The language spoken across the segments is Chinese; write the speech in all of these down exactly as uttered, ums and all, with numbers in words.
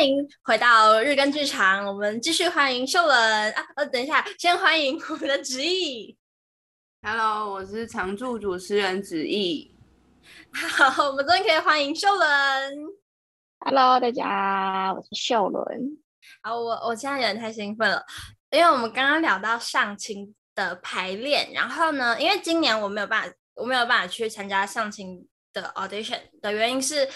欢迎回到日更剧场，我们继续欢迎秀文啊！呃，等一下，先欢迎我们的芷逸。Hello， 我是常驻主持人芷逸。好，我们终于可以欢迎秀文。Hello， 大家，我是秀伦。好，我我现在有点太兴奋了，因为我们刚刚聊到上清的排练，然后呢，因为今年我没有办法，我没有办法去参加上清的 audition 的原因是，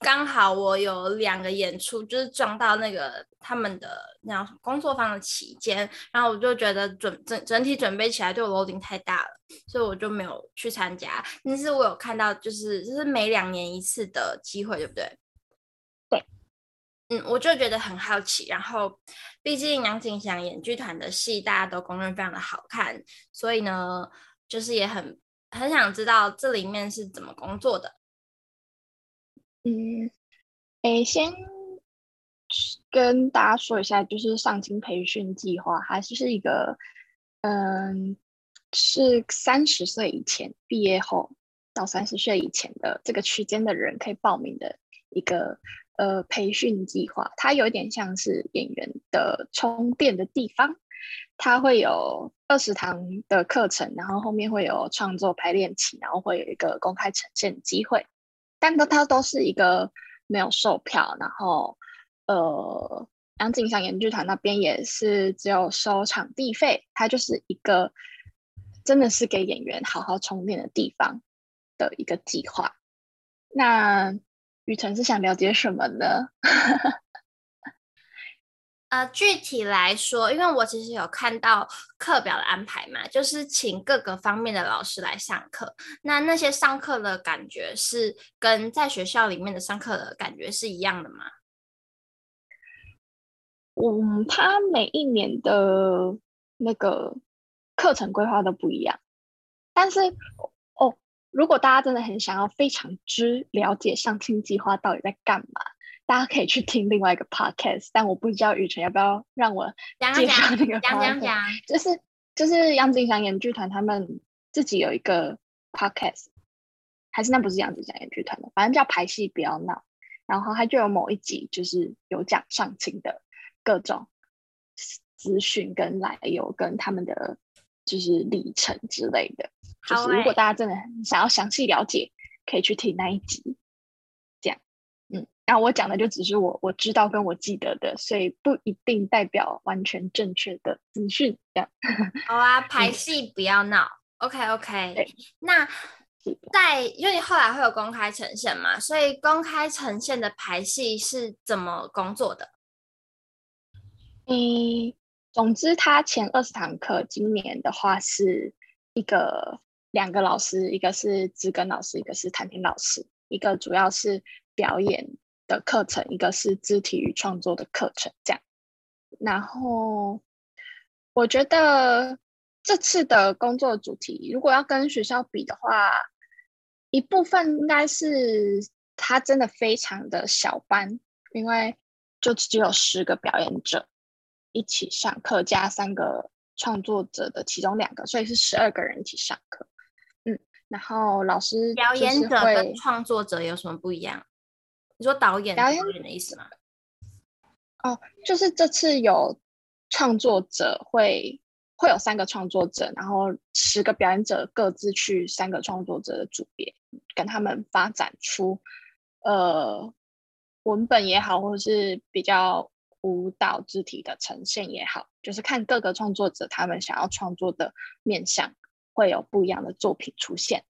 刚好我有两个演出，就是撞到那个他们的那种工作坊的期间，然后我就觉得准整整体准备起来对我 loading 太大了，所以我就没有去参加。但是我有看到，就是就是每两年一次的机会，对不对？嗯，我就觉得很好奇，然后毕竟杨景祥演剧团的戏大家都公认非常的好看，所以呢就是也很很想知道这里面是怎么工作的。嗯，诶，先跟大家说一下，就是上清培训计划它就是一个嗯是三十岁以前毕业后到三十岁以前的这个区间的人可以报名的一个呃，培训计划，它有点像是演员的充电的地方。它会有二十堂的课程，然后后面会有创作排练期，然后会有一个公开呈现机会。但都它都是一个没有售票，然后呃，杨景祥演剧团那边也是只有收场地费。它就是一个真的是给演员好好充电的地方的一个计划。那雨辰是想了解什么呢？呃，具体来说，因为我其实有看到课表的安排嘛，就是请各个方面的老师来上课。那那些上课的感觉是跟在学校里面的上课的感觉是一样的吗？嗯，他每一年的那个课程规划都不一样，但是哦。如果大家真的很想要非常之了解上清计划到底在干嘛，大家可以去听另外一个 podcast， 但我不知道雨辰要不要让我介绍那个 podcast， 就是就是杨景祥演剧团他们自己有一个 podcast， 还是那不是杨景祥演剧团的，反正叫排戏不要闹，然后他就有某一集就是有讲上清的各种资讯跟来由跟他们的就是历程之类的，就是如果大家真的想要详细了解，可以去听那一集。这样，嗯，然后我讲的就只是我我知道跟我记得的，所以不一定代表完全正确的资讯。这样，好啊，排戏不要闹。嗯、OK OK， 那在因为后来会有公开呈现嘛，所以公开呈现的排戏是怎么工作的？嗯，总之，他前二十堂课，今年的话是一个。两个老师，一个是植根老师，一个是谭婷老师，一个主要是表演的课程，一个是肢体与创作的课程这样。然后我觉得这次的工作主题如果要跟学校比的话，一部分应该是它真的非常的小班，因为就只有十个表演者一起上课加三个创作者的其中两个，所以是十二个人一起上课。然后老师表演者跟创作者有什么不一样？你说导演导演的意思吗？哦，就是这次有创作者会会有三个创作者，然后十个表演者各自去三个创作者的组别，跟他们发展出呃文本也好，或是比较舞蹈肢体的呈现也好，就是看各个创作者他们想要创作的面向。会有不一样的作品出现。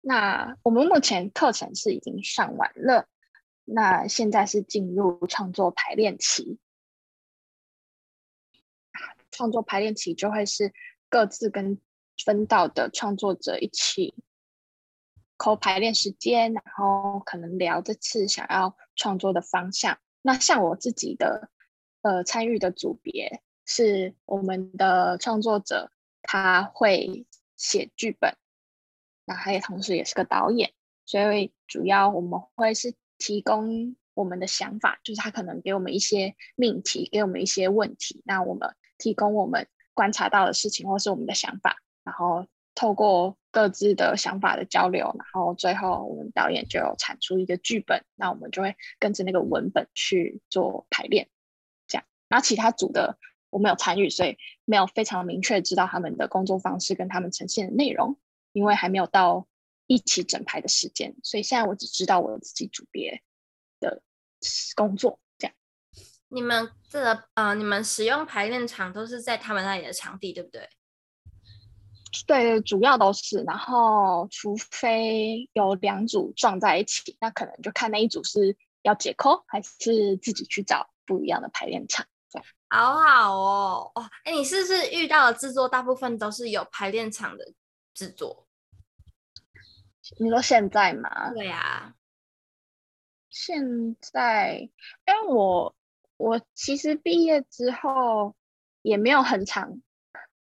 那我们目前课程是已经上完了，那现在是进入创作排练期。创作排练期就会是各自跟分到的创作者一起抠排练时间，然后可能聊这次想要创作的方向。那像我自己的呃参与的组别是我们的创作者，他会写剧本，那他也同时也是个导演，所以主要我们会是提供我们的想法，就是他可能给我们一些命题，给我们一些问题，那我们提供我们观察到的事情或是我们的想法，然后透过各自的想法的交流，然后最后我们导演就产出一个剧本，那我们就会跟着那个文本去做排练这样。然后其他组的我没有参与，所以没有非常明确知道他们的工作方式跟他们呈现的内容，因为还没有到一起整排的时间，所以现在我只知道我自己组别的工作这样。你们这个呃，你们使用排练场都是在他们那里的场地对不对？对，主要都是，然后除非有两组撞在一起，那可能就看那一组是要解扣还是自己去找不一样的排练场这样。好好哦，哦，哎，你是不是遇到的制作大部分都是有排练场的制作？你说现在吗？对啊，现在，因为我我其实毕业之后也没有很长。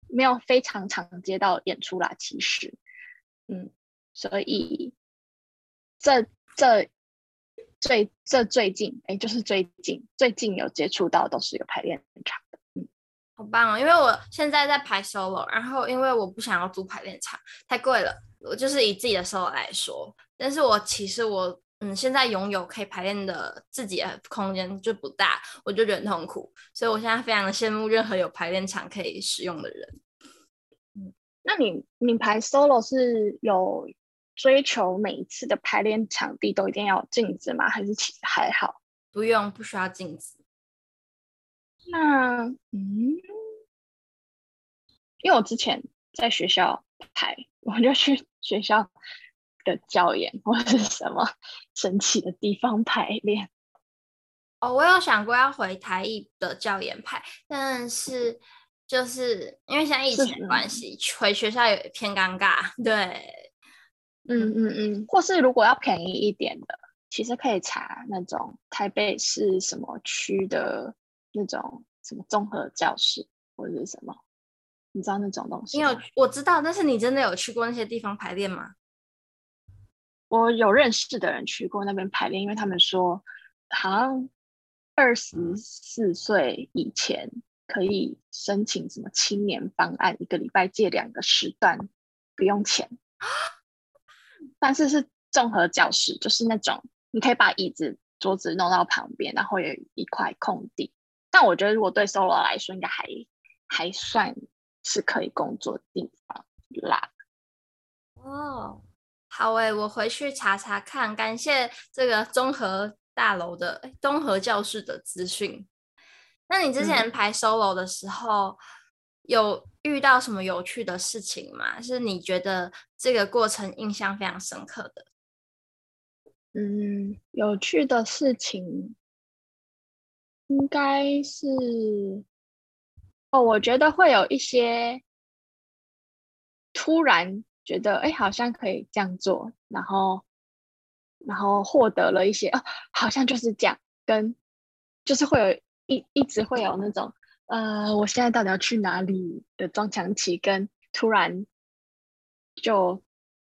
没有非常常接到演出啦，其实，嗯，所以这这最这最近，哎，就是最近最近有接触到都是有排练场的，嗯，好棒哦！因为我现在在排 solo， 然后因为我不想要租排练场，太贵了，我就是以自己的 solo 来说，但是我其实我。嗯，现在拥有可以排练的自己的空间就不大，我就觉得很痛苦，所以我现在非常的羡慕任何有排练场可以使用的人。嗯，那你你排 solo 是有追求每一次的排练场地都一定要有镜子吗？还是其实还好？不用，不需要镜子。那嗯，因为我之前在学校排，我就去学校的教研或是什么神奇的地方排练。哦，我有想过要回台艺的教研排，但是就是因为现在疫情的关系，回学校也偏尴尬。对，嗯嗯嗯，或是如果要便宜一点的，其实可以查那种台北市什么区的那种什么综合教室或者什么，你知道那种东西吗？你有，我知道，但是你真的有去过那些地方排练吗？我有认识的人去过那边排练，因为他们说好像二十四岁以前可以申请什么青年方案，一个礼拜借两个时段不用钱，但是是综合教室，就是那种你可以把椅子桌子弄到旁边，然后有一块空地。但我觉得如果对 solo 来说应该还还算是可以工作的地方啦。哦、oh.好诶、欸，我回去查查看，感谢这个综合大楼的综合教室的资讯。那你之前排 solo 的时候、嗯、有遇到什么有趣的事情吗？是你觉得这个过程印象非常深刻的？嗯，有趣的事情应该是哦，我觉得会有一些突然觉得哎，好像可以这样做，然后，然后获得了一些哦，好像就是这样，跟就是会有一一直会有那种呃，我现在到底要去哪里的撞墙期，跟突然就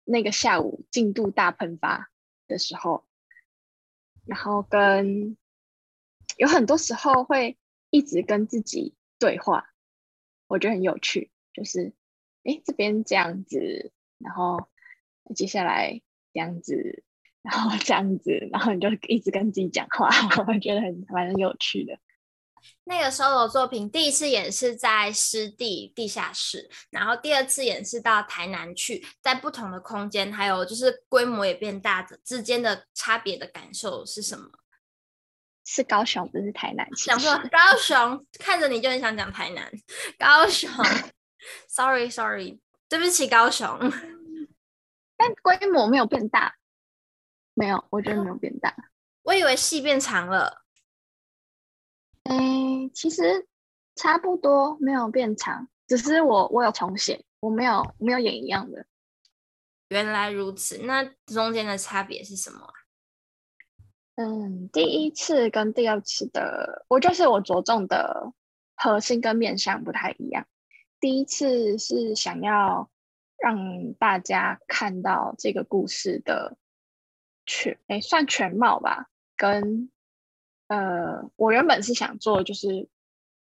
那个下午进度大喷发的时候，然后跟有很多时候会一直跟自己对话，我觉得很有趣，就是哎这边这样子。然后接下来这样子，然后这样子，然后你就一直跟自己讲话，我觉得很蛮有趣的。那个 solo 作品第一次演示在湿地地下室，然后第二次演示到台南去，在不同的空间，还有就是规模也变大的之间的差别的感受是什么？是高雄，不是台南。想说高雄，看着你就很想讲台南。高雄，sorry sorry。对不起高雄，但规模没有变大，没有，我觉得没有变大。我以为戏变长了。嗯，其实差不多，没有变长，只是我我有重写，我没有没有演一样的。原来如此，那中间的差别是什么啊？嗯，第一次跟第二次的，我就是我着重的核心跟面向不太一样。第一次是想要让大家看到这个故事的全诶算全貌吧，跟呃，我原本是想做就是，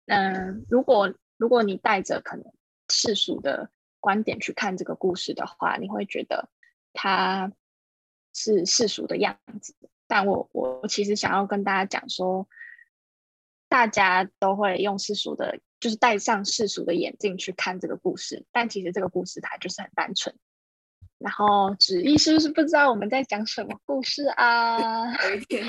嗯、呃，如果如果你带着可能世俗的观点去看这个故事的话，你会觉得它是世俗的样子。但我我其实想要跟大家讲说，大家都会用世俗的，就是戴上世俗的眼镜去看这个故事，但其实这个故事它就是很单纯。然后芷逸是不是不知道我们在讲什么故事啊？有一点，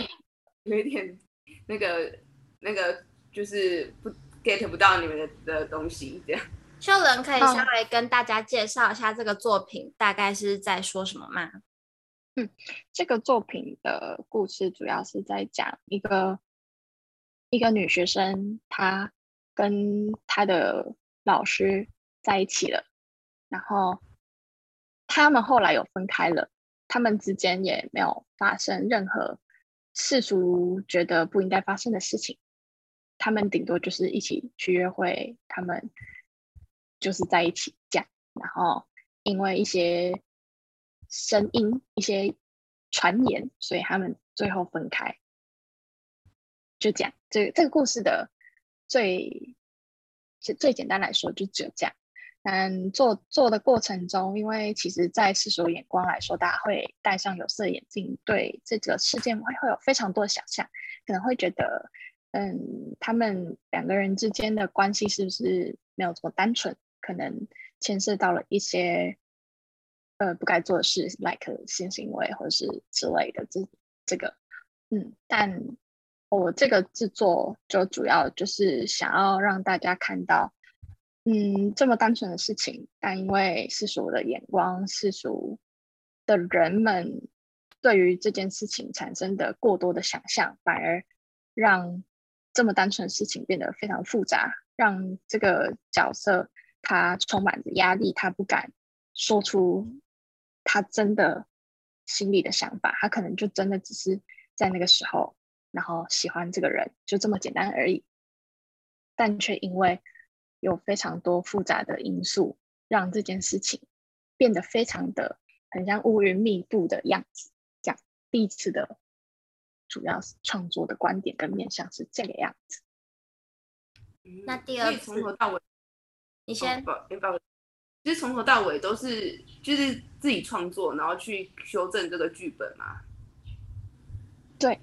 有一点那个那个就是不 get 不到你们 的, 的东西这样。秀仁可以稍微跟大家介绍一下这个作品大概是在说什么吗？嗯，这个作品的故事主要是在讲一个一个女学生，她跟她的老师在一起了，然后他们后来有分开了，他们之间也没有发生任何世俗觉得不应该发生的事情，他们顶多就是一起去约会，他们就是在一起这样。然后因为一些声音一些传言，所以他们最后分开，就这样。这这个故事的最最简单来说就只有这样。但 做, 做的过程中，因为其实在世俗眼光来说，大家会戴上有色眼镜，对这个事件 会, 会有非常多的想象，可能会觉得嗯，他们两个人之间的关系是不是没有这么单纯，可能牵涉到了一些呃不该做的事 like 性行为或者是之类的，这这个嗯，但我这个制作就主要就是想要让大家看到，嗯，这么单纯的事情，但因为世俗的眼光，世俗的人们对于这件事情产生的过多的想象，反而让这么单纯的事情变得非常复杂，让这个角色他充满着压力，他不敢说出他真的心里的想法，他可能就真的只是在那个时候然后喜欢这个人，就这么简单而已，但却因为有非常多复杂的因素，让这件事情变得非常的很像乌云密布的样子。这样，第一次的主要创作的观点跟面向是这个样子。那第二次，从头到尾，你先，就是从头到尾都是就是自己创作，然后去修正这个剧本嘛。对，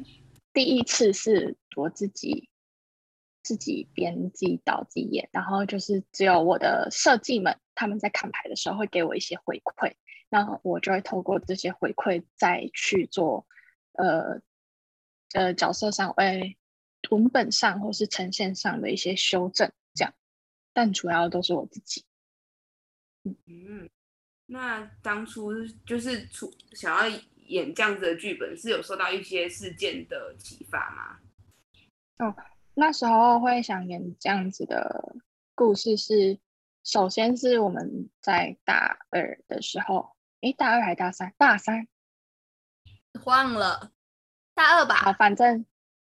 第一次是我自己。自己编辑导自己演，然后就是只有我的设计们他们在看牌的时候会给我一些回馈，然后我就会透过这些回馈再去做呃呃角色上、呃、文本上或是呈现上的一些修正这样，但主要都是我自己。嗯，那当初就是出想要演这样子的剧本是有受到一些事件的启发吗？嗯、哦，那时候会想演这样子的故事是，首先是我们在大二的时候，诶，大二还大三？大三，忘了，大二吧。好，反正，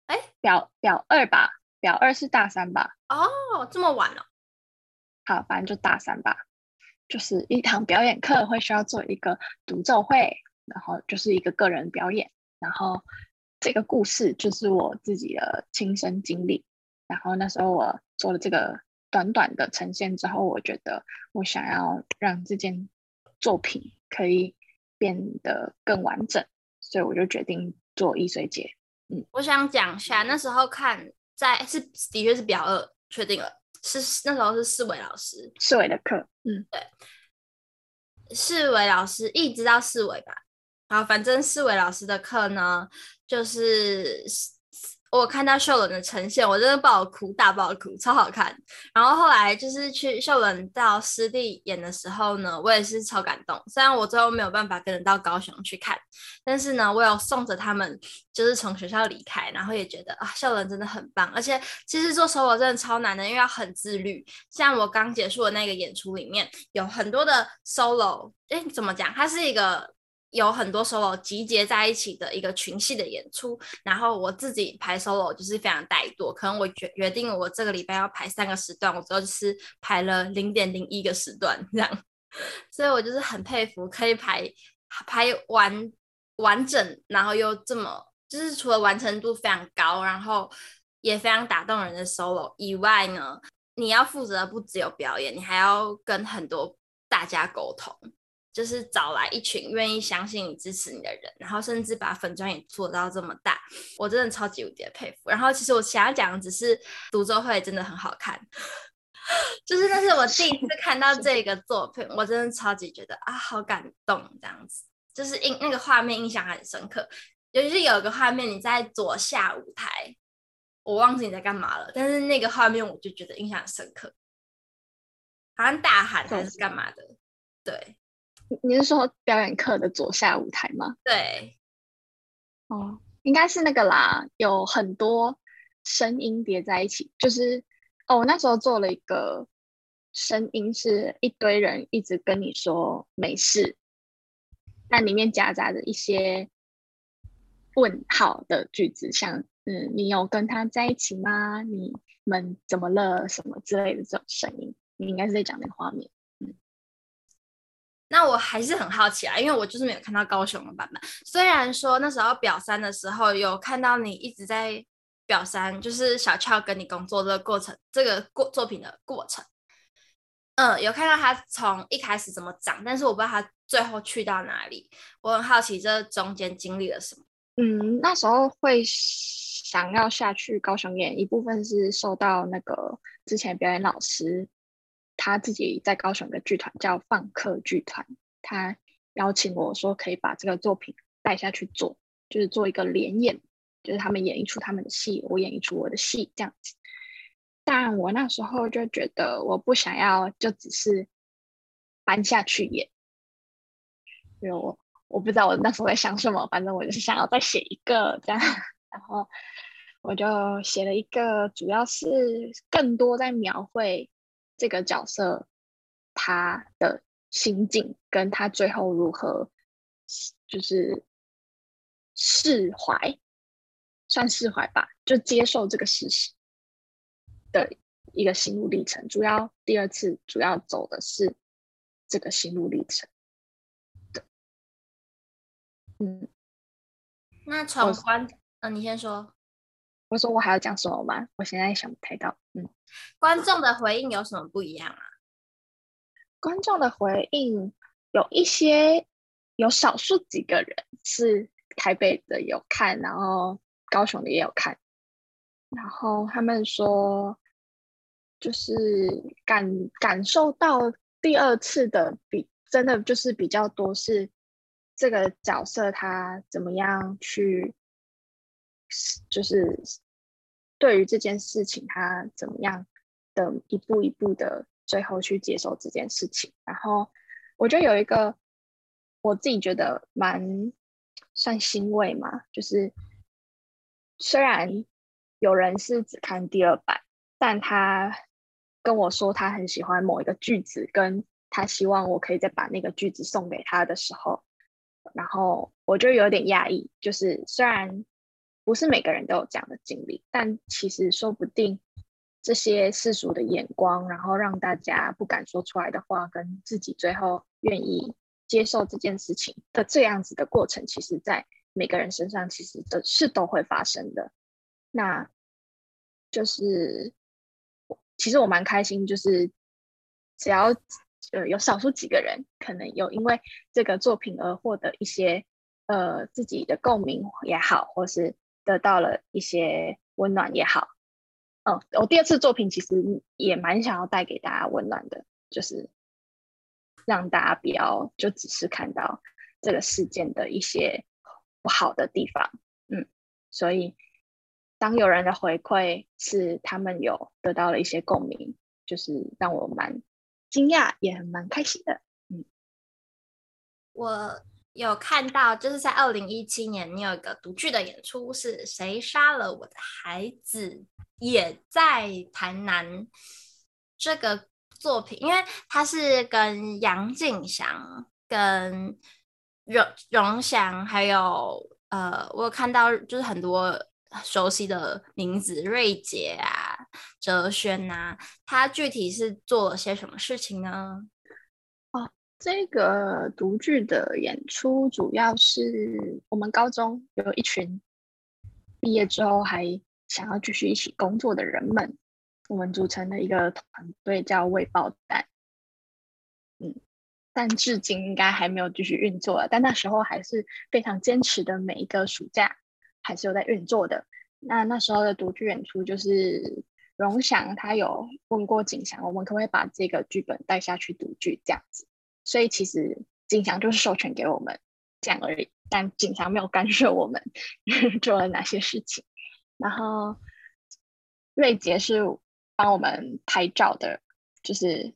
诶，表表二吧，表二是大三吧？哦，这么晚了。好，反正就大三吧。就是一堂表演课会需要做一个独奏会，然后就是一个个人表演，然后。这个故事就是我自己的亲身经历，然后那时候我做了这个短短的呈现之后，我觉得我想要让这件作品可以变得更完整，所以我就决定做易碎节。嗯，我想讲一下那时候看在是的确是表二确定了，是那时候是世伟老师世伟的课，嗯，对，世伟老师一直到世伟吧。好，反正世伟老师的课呢，就是我看到秀伦的呈现，我真的爆哭，大爆哭，超好看。然后后来就是去秀伦到师弟演的时候呢，我也是超感动。虽然我最后没有办法跟人到高雄去看，但是呢，我有送着他们，就是从学校离开，然后也觉得啊，秀伦真的很棒。而且其实做手稿真的超难的，因为要很自律。像我刚结束的那个演出里面，有很多的 solo， 哎，怎么讲？它是一个。有很多 solo 集结在一起的一个群戏的演出，然后我自己排 solo 就是非常怠惰，可能我决决定我这个礼拜要排三个时段，我最后就是排了 零点零一 个时段这样，所以我就是很佩服可以排排完完整，然后又这么就是除了完成度非常高，然后也非常打动人的 solo 以外呢，你要负责不只有表演，你还要跟很多大家沟通，就是找来一群愿意相信你支持你的人，然后甚至把粉专也做到这么大，我真的超级无敌的佩服。然后其实我想要讲的只是读周会真的很好看，就是那是我第一次看到这个作品我真的超级觉得啊好感动，这样子就是印那个画面印象很深刻。尤其是有一个画面你在左下舞台，我忘记你在干嘛了，但是那个画面我就觉得印象很深刻，好像大喊还是干嘛的。对，你是说表演课的左下舞台吗？对，哦，应该是那个啦，有很多声音叠在一起，就是哦，我那时候做了一个声音，是一堆人一直跟你说没事，但里面夹杂着一些问号的句子，像嗯，你有跟他在一起吗？你们怎么了？什么之类的这种声音，你应该是在讲那个画面。那我还是很好奇啊，因为我就是没有看到高雄的版本。虽然说那时候表三的时候有看到你一直在表三，就是小俏跟你工作的过程，这个过作品的过程，嗯，有看到他从一开始怎么长，但是我不知道他最后去到哪里。我很好奇这中间经历了什么。嗯，那时候会想要下去高雄演，一部分是受到那个之前表演老师。他自己在高雄的剧团叫放客剧团，他邀请我说可以把这个作品带下去做，就是做一个联演，就是他们演一出他们的戏，我演一出我的戏这样子。但我那时候就觉得我不想要就只是搬下去演，因为我我不知道我那时候在想什么，反正我就是想要再写一个这样。然后我就写了一个，主要是更多在描绘这个角色他的心境跟他最后如何就是释怀，算释怀吧，就接受这个事实的一个心路历程。主要第二次主要走的是这个心路历程。对，嗯，那闯关，嗯，你先说。我说我还要讲什么吗？我现在想不太到。嗯，观众的回应有什么不一样啊？观众的回应有一些，有少数几个人是台北的有看，然后高雄的也有看，然后他们说就是感感受到第二次的比真的就是比较多是这个角色他怎么样去。就是对于这件事情他怎么样的一步一步的最后去接受这件事情。然后我觉得有一个我自己觉得蛮算欣慰嘛，就是虽然有人是只看第二版，但他跟我说他很喜欢某一个句子，跟他希望我可以再把那个句子送给他的时候，然后我就有点讶异，就是虽然不是每个人都有这样的经历，但其实说不定这些世俗的眼光，然后让大家不敢说出来的话，跟自己最后愿意接受这件事情的这样子的过程，其实在每个人身上其实都是都会发生的。那就是其实我蛮开心，就是只要、呃、有少数几个人可能有因为这个作品而获得一些呃自己的共鸣也好，或是得到了一些温暖也好。嗯，我第二次作品其实也蛮想要带给大家温暖的，就是让大家不要就只是看到这个事件的一些不好的地方。嗯，所以当有人的回馈是他们有得到了一些共鸣，就是让我蛮惊讶也蛮开心的。嗯，我有看到就是在二零一七年你有一个独剧的演出是谁杀了我的孩子，也在台南。这个作品因为它是跟杨静祥跟荣祥还有呃，我有看到就是很多熟悉的名字，瑞杰啊哲轩啊，他具体是做了些什么事情呢？这个独剧的演出主要是我们高中有一群毕业之后还想要继续一起工作的人们，我们组成了一个团队叫未爆弹。嗯，但至今应该还没有继续运作了，但那时候还是非常坚持的，每一个暑假还是有在运作的。那那时候的独剧演出就是荣祥他有问过景祥，我们可不可以把这个剧本带下去独剧这样子，所以其实景祥就是授权给我们这样而已，但景祥没有干涉我们做了哪些事情。然后瑞杰是帮我们拍照的，就是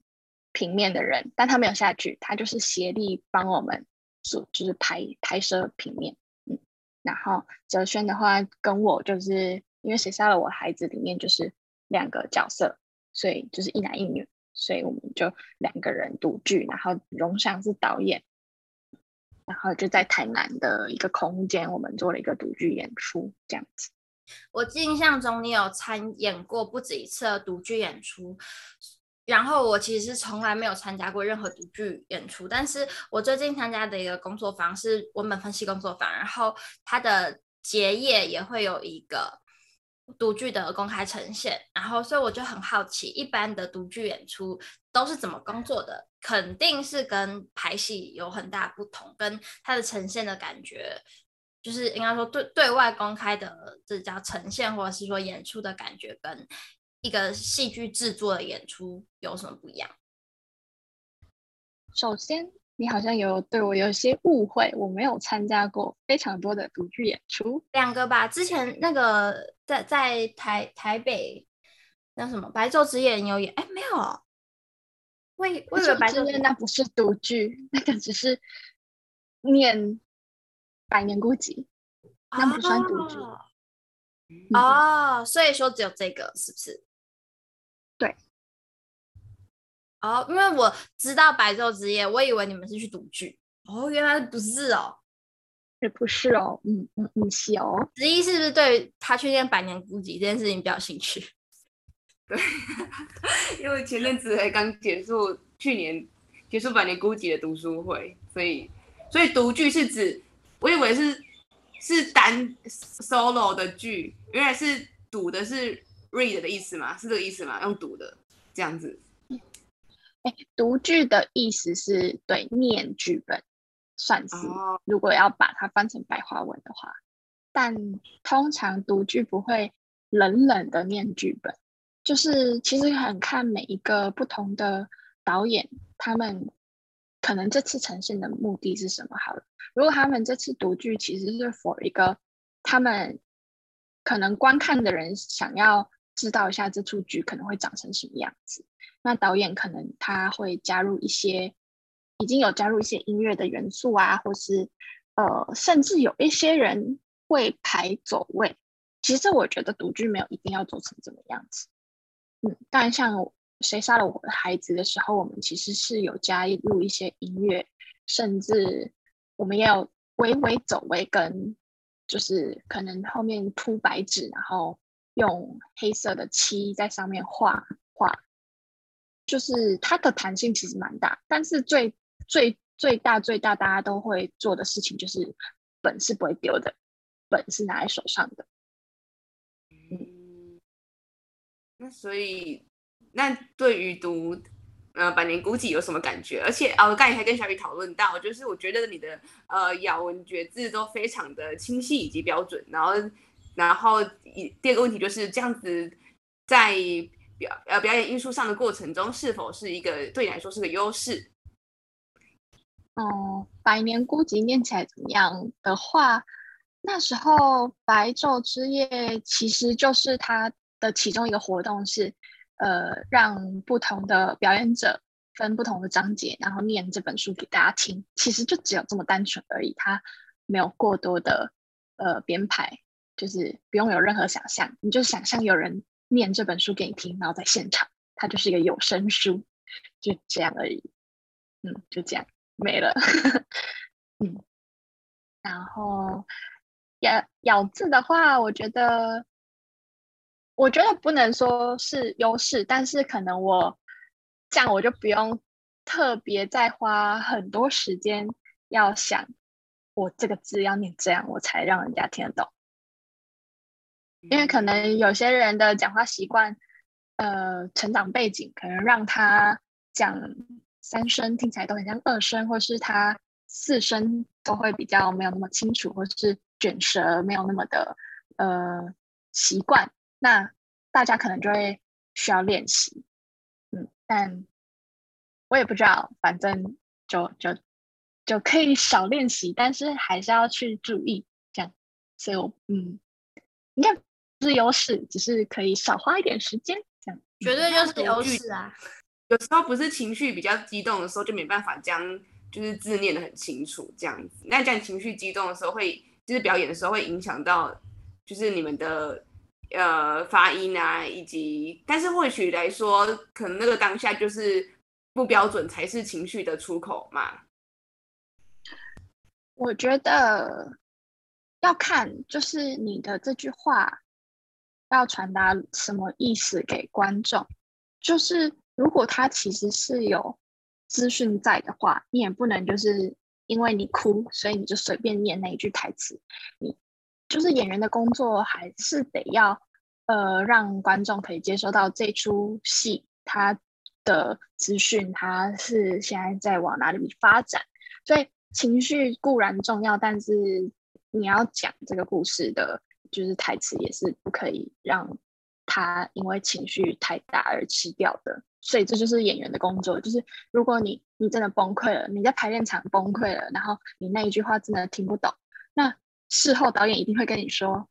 平面的人，但他没有下去，他就是协力帮我们组就是拍拍摄平面。嗯，然后哲轩的话跟我就是因为谁杀了我孩子里面就是两个角色，所以就是一男一女，所以我们就两个人独剧，然后荣祥是导演，然后就在台南的一个空间我们做了一个独剧演出这样子。我印象中你有参演过不止一次的独剧演出，然后我其实是从来没有参加过任何独剧演出，但是我最近参加的一个工作坊是文本分析工作坊，然后它的结业也会有一个独剧的公开呈现，然后所以我就很好奇一般的独剧演出都是怎么工作的，肯定是跟排戏有很大不同，跟它的呈现的感觉就是应该说 对, 对外公开的这叫呈现，或者是说演出的感觉跟一个戏剧制作的演出有什么不一样？首先你好像有对我有些误会，我没有参加过非常多的独剧演出，两个吧，之前那个 在, 在 台, 台北那什么白昼之夜你有演？哎，没有，我以为白昼之夜那不是独剧，那个只是念百年孤寂，那不算独剧。哦、嗯哦、所以说只有这个是不是？对。哦，因为我知道白昼之夜，我以为你们是去独剧。哦，原来不是哦。也不是哦，嗯嗯嗯，是哦。子怡是不是对他去念百年孤寂这件事情比较有兴趣？对，因为前阵子才刚结束去年结束百年孤寂的读书会，所以所以独剧是指。我以为是是单 solo 的剧，原来是读的是 read 的意思吗？是这个意思吗？用读的这样子。哎，读剧的意思是对念剧本，算是、哦、如果要把它翻成白话文的话，但通常读剧不会冷冷的念剧本，就是其实很看每一个不同的导演他们。可能这次呈现的目的是什么好了，如果他们这次独剧其实是 for 一个他们可能观看的人想要知道一下这出剧可能会长成什么样子，那导演可能他会加入一些已经有加入一些音乐的元素啊，或是呃，甚至有一些人会排走位，其实我觉得独剧没有一定要做成这么样子。嗯，但像谁杀了我的孩子的时候，我们其实是有加入一些音乐，甚至我们也有微微走位跟就是可能后面铺白纸，然后用黑色的漆在上面画画，就是它的弹性其实蛮大，但是最最最大最大大家都会做的事情就是本是不会丢的，本是拿在手上的。嗯，那所以那对于读呃百年孤寂有什么感觉？而且啊，我刚才还跟小雨讨论到，就是我觉得你的呃咬文嚼字都非常的清晰以及标准，然后然后第二个问题就是这样子在表呃表演艺术上的过程中，是否是一个对你来说是个优势？哦、嗯，百年孤寂念起来怎么样的话，那时候白昼之夜其实就是它的其中一个活动是。呃，让不同的表演者分不同的章节，然后念这本书给大家听，其实就只有这么单纯而已，它没有过多的呃编排，就是不用有任何想象，你就想象有人念这本书给你听，然后在现场，它就是一个有声书，就这样而已。嗯，就这样没了。嗯，然后咬咬字的话，我觉得。我觉得不能说是优势，但是可能我这样我就不用特别再花很多时间要想我这个字要念这样我才让人家听得懂，因为可能有些人的讲话习惯呃，成长背景可能让他讲三声听起来都很像二声，或是它四声都会比较没有那么清楚，或是卷舌没有那么的呃习惯，那大家可能就会需要练习。嗯，但我也不知道，反正就就就可以少练习，但是还是要去注意这样。所以我嗯，应该不是优势，只是可以少花一点时间这样。绝对就是优势啊！有时候不是情绪比较激动的时候，就没办法将就是字念得很清楚这样子。那这样情绪激动的时候会，会就是表演的时候会影响到，就是你们的。呃，发音啊，以及，但是或许来说，可能那个当下就是不标准才是情绪的出口嘛。我觉得要看，就是你的这句话要传达什么意思给观众。就是如果他其实是有资讯在的话，你也不能就是因为你哭，所以你就随便念那一句台词，你。就是演员的工作还是得要呃让观众可以接收到这出戏它的资讯，它是现在在往哪里发展，所以情绪固然重要，但是你要讲这个故事的就是台词也是不可以让它因为情绪太大而吃掉的，所以这就是演员的工作。就是如果你你真的崩溃了，你在排练场崩溃了，然后你那一句话真的听不懂，那事后导演一定会跟你说，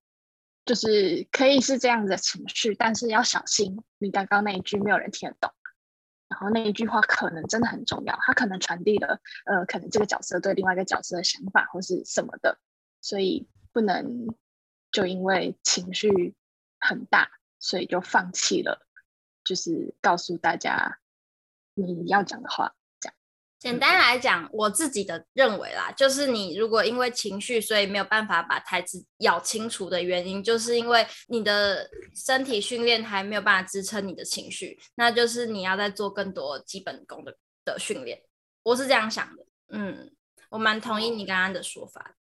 就是可以是这样的情绪，但是要小心，你刚刚那一句没有人听得懂，然后那一句话可能真的很重要，它可能传递了呃，可能这个角色对另外一个角色的想法或是什么的，所以不能就因为情绪很大，所以就放弃了，就是告诉大家你要讲的话。简单来讲，我自己的认为啦，就是你如果因为情绪所以没有办法把台词咬清楚的原因，就是因为你的身体训练还没有办法支撑你的情绪，那就是你要再做更多基本功 的, 的训练，我是这样想的。嗯，我蛮同意你刚刚的说法。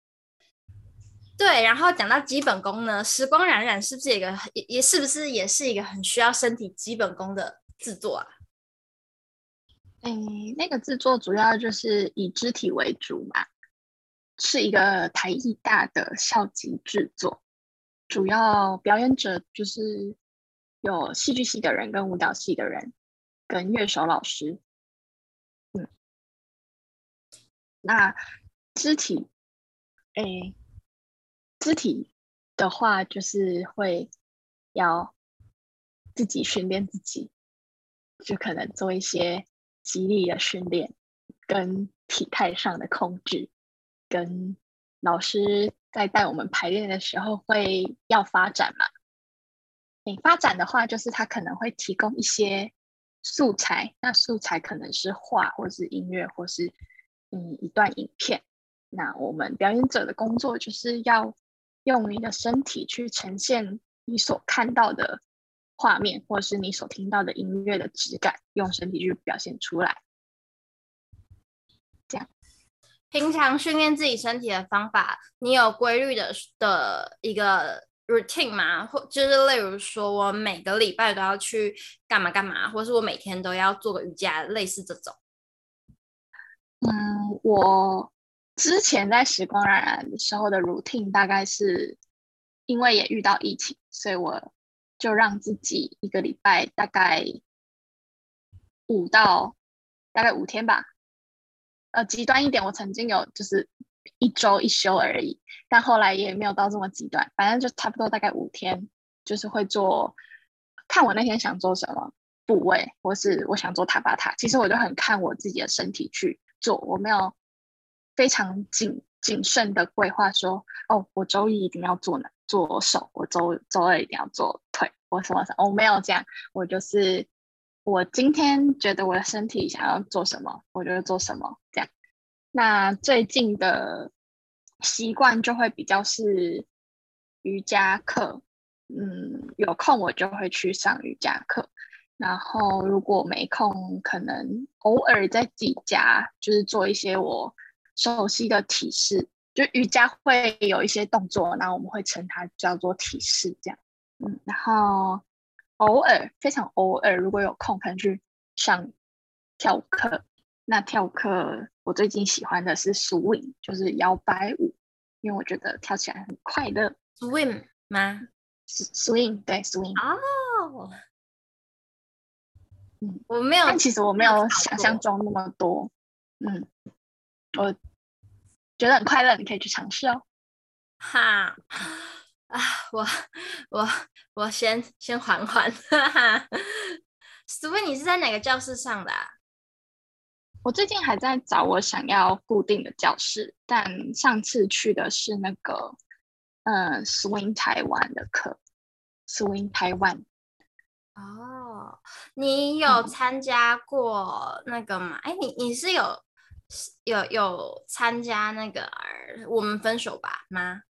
对，然后讲到基本功呢，时光荏苒是不是一个 也, 是不是也是一个很需要身体基本功的制作啊？嗯，那个制作主要就是以肢体为主嘛，是一个台艺大的校级制作，主要表演者就是有戏剧系的人跟舞蹈系的人跟乐手老师。嗯，那肢体诶肢体的话就是会要自己训练自己，就可能做一些肌力的训练跟体态上的控制，跟老师在带我们排练的时候会要发展嘛。你发展的话就是他可能会提供一些素材，那素材可能是画或是音乐或是嗯一段影片，那我们表演者的工作就是要用你的身体去呈现你所看到的画面或是你所听到的音乐的质感，用身体去表现出来。这样平常训练自己身体的方法，你有规律 的, 的一个 routine 吗？或就是例如说我每个礼拜都要去干嘛干嘛，或是我每天都要做个瑜伽，类似这种。嗯，我之前在时光荏苒的时候的 routine 大概是因为也遇到疫情，所以我就让自己一个礼拜大概五到大概五天吧，呃，极端一点，我曾经有就是一周一休而已，但后来也没有到这么极端，反正就差不多大概五天，就是会做，看我那天想做什么部位，或是我想做塔巴塔，其实我就很看我自己的身体去做，我没有非常紧谨慎的规划说，哦，我周一一定要做哪做手，我周周二一定要做腿，我什么什么，我没有这样，我就是我今天觉得我的身体想要做什么，我就做什么这样。那最近的习惯就会比较是瑜伽课，嗯，有空我就会去上瑜伽课，然后如果没空，可能偶尔在自己家就是做一些我熟悉的体式。就瑜伽会有一些动作，然后我们会称它叫做体式这样。嗯，然后偶尔非常偶尔如果有空可能去上跳舞课，那跳舞课我最近喜欢的是 swing， 就是摇摆舞，因为我觉得跳起来很快乐。swing 吗 ？swing 对 swing。哦、oh. 嗯，我没有，但其实我没有想象中那么多。嗯，我觉得很快乐，你可以去尝试哦。哈啊，我我我先先缓缓。哈哈 ，swing 你是在哪个教室上的、啊？我最近还在找我想要固定的教室，但上次去的是那个呃 Swing Taiwan 的课 ，Swing Taiwan。哦，你有参加过那个吗？哎、嗯，你你是有有有参加那个我们分手吧吗？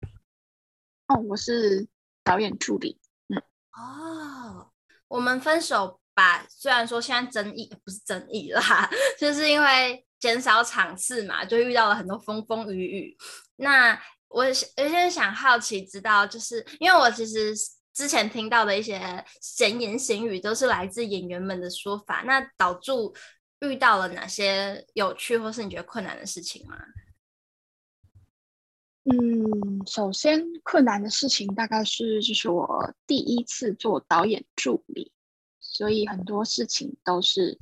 哦，我是导演助理。嗯。哦，我们分手。把虽然说现在争议不是争议啦，就是因为减少场次嘛，就遇到了很多风风雨雨。那我有些想好奇知道，就是因为我其实之前听到的一些闲言闲语都是来自演员们的说法，那导助遇到了哪些有趣或是你觉得困难的事情吗？嗯，首先困难的事情大概是就是我第一次做导演助理，所以很多事情都是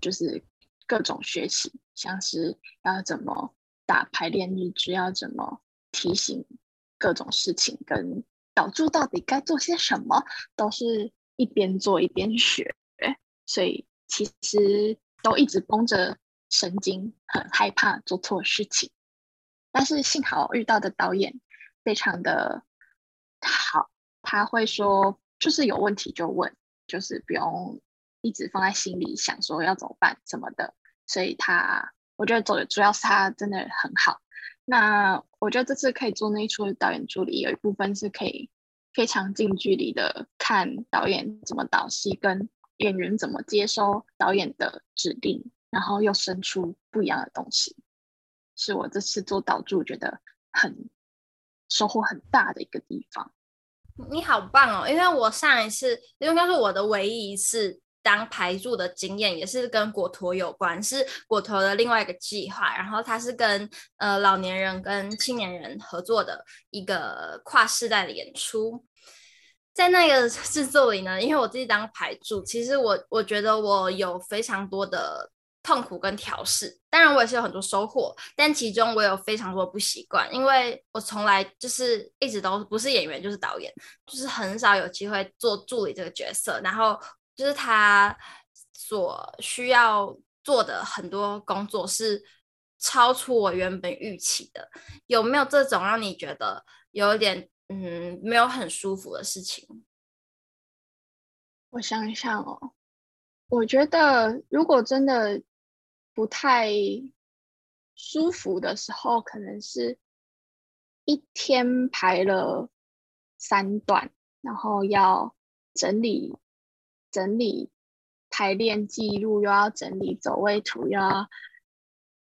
就是各种学习，像是要怎么打排练日志，要怎么提醒各种事情，跟导助到底该做些什么，都是一边做一边学，所以其实都一直绷着神经，很害怕做错事情。但是幸好遇到的导演非常的好，他会说就是有问题就问，就是不用一直放在心里想说要怎么办什么的，所以他我觉得走的主要是他真的很好。那我觉得这次可以做那一出导演助理，有一部分是可以非常近距离的看导演怎么导戏，跟演员怎么接收导演的指令，然后又生出不一样的东西，是我这次做导助觉得很收获很大的一个地方。你好棒哦！因为我上一次，因为那是我的唯一一次当排助的经验，也是跟果陀有关，是果陀的另外一个计划，然后它是跟呃老年人跟青年人合作的一个跨世代的演出。在那个制作里呢，因为我自己当排助，其实我我觉得我有非常多的痛苦跟调试，当然我也是有很多收获，但其中我有非常多不习惯，因为我从来就是一直都不是演员就是导演，就是很少有机会做助理这个角色，然后就是他所需要做的很多工作是超出我原本预期的。有没有这种让你觉得有点嗯没有很舒服的事情？我想一想哦，我觉得如果真的不太舒服的时候，可能是一天排了三段，然后要整理整理排练记录，又要整理走位图，又要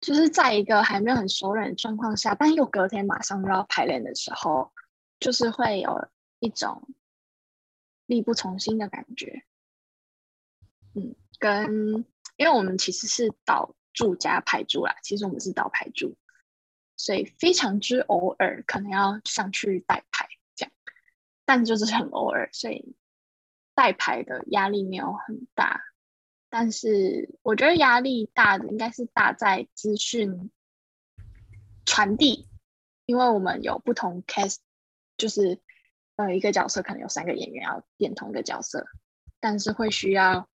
就是在一个还没有很熟练的状况下，但又隔天马上就要排练的时候，就是会有一种力不从心的感觉。嗯，跟因为我们其实是导助加排助啦，其实我们是导排助，所以非常之偶尔可能要上去代排这样，但就是很偶尔，所以代排的压力没有很大。但是我觉得压力大的应该是大在资讯传递，因为我们有不同 cast， 就是呃一个角色可能有三个演员要演同一个角色，但是会需要。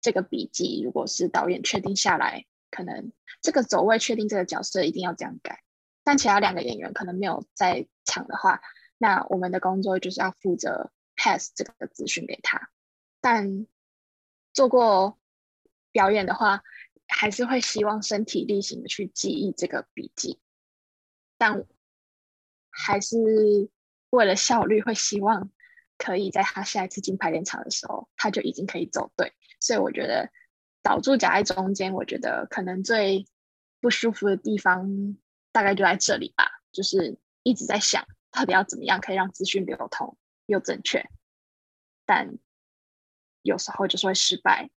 这个笔记如果是导演确定下来，可能这个走位确定这个角色一定要这样改，但其他两个演员可能没有在场的话，那我们的工作就是要负责 pass 这个资讯给他。但做过表演的话，还是会希望身体力行的去记忆这个笔记，但还是为了效率会希望可以在他下一次进排练场的时候他就已经可以走对，所以我觉得导助夹在中间，我觉得可能最不舒服的地方大概就在这里吧，就是一直在想到底要怎么样可以让资讯流通又正确，但有时候就是会失败，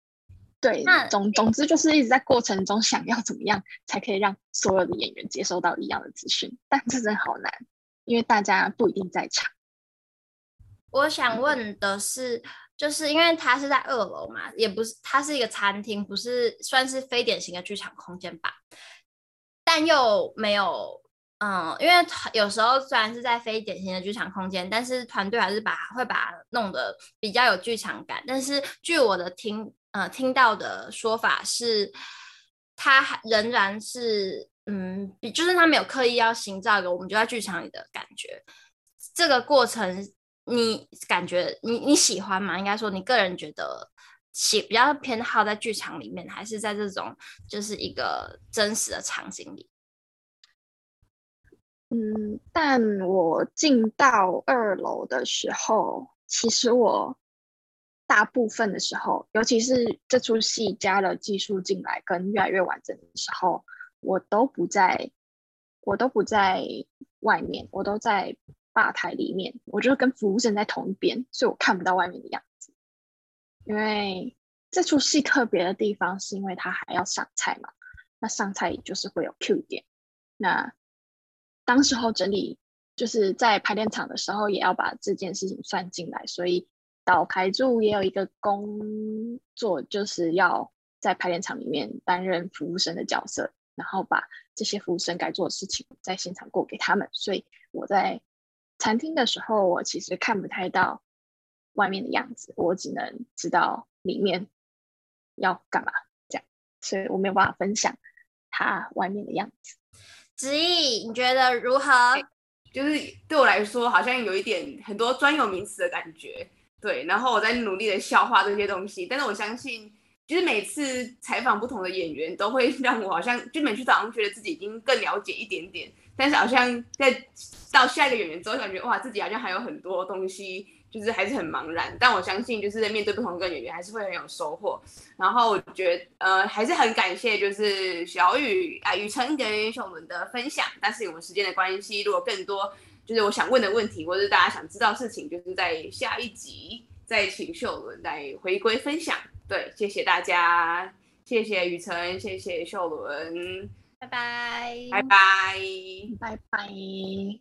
对，总总之就是一直在过程中想要怎么样才可以让所有的演员接收到一样的资讯，但这真的好难，因为大家不一定在场。我想问的是，就是因为它是在二楼嘛，也不是，它是一个餐厅，不是算是非典型的剧场空间吧？但又没有，嗯，因为有时候虽然是在非典型的剧场空间，但是团队还是把会把它弄得比较有剧场感。但是据我的听呃听到的说法是，它仍然是嗯，就是它没有刻意要营造一个我们就在剧场里的感觉。这个过程。你感觉 你, 你喜欢吗？应该说你个人觉得喜比较偏好在剧场里面，还是在这种就是一个真实的场景里？嗯，但我进到二楼的时候，其实我大部分的时候，尤其是这出戏加了技术进来跟越来越完整的时候，我都不在，我都不在外面，我都在吧台里面，我就跟服务生在同一边，所以我看不到外面的样子。因为这出戏特别的地方是因为它还要上菜嘛，那上菜就是会有 Q 点。那当时候整理就是在排练场的时候也要把这件事情算进来，所以导排助也有一个工作，就是要在排练场里面担任服务生的角色，然后把这些服务生该做的事情在现场过给他们。所以我在餐厅的时候，我其实看不太到外面的样子，我只能知道里面要干嘛这样，所以我没有办法分享它外面的样子。子毅，你觉得如何？就是对我来说，好像有一点很多专有名词的感觉，对。然后我在努力的消化这些东西，但是我相信，就是每次采访不同的演员，都会让我好像就每次早上觉得自己已经更了解一点点。但是好像在到下一个演员之后，感觉哇，自己好像还有很多东西，就是还是很茫然。但我相信，就是在面对不同的演员，还是会很有收获。然后我觉得，呃，还是很感谢，就是小雨啊、雨辰跟我们的分享。但是我们时间的关系，如果更多就是我想问的问题，或者是大家想知道的事情，就是在下一集再请秀伦来回归分享。对，谢谢大家，谢谢雨辰，谢谢秀伦。拜拜，拜拜，拜拜。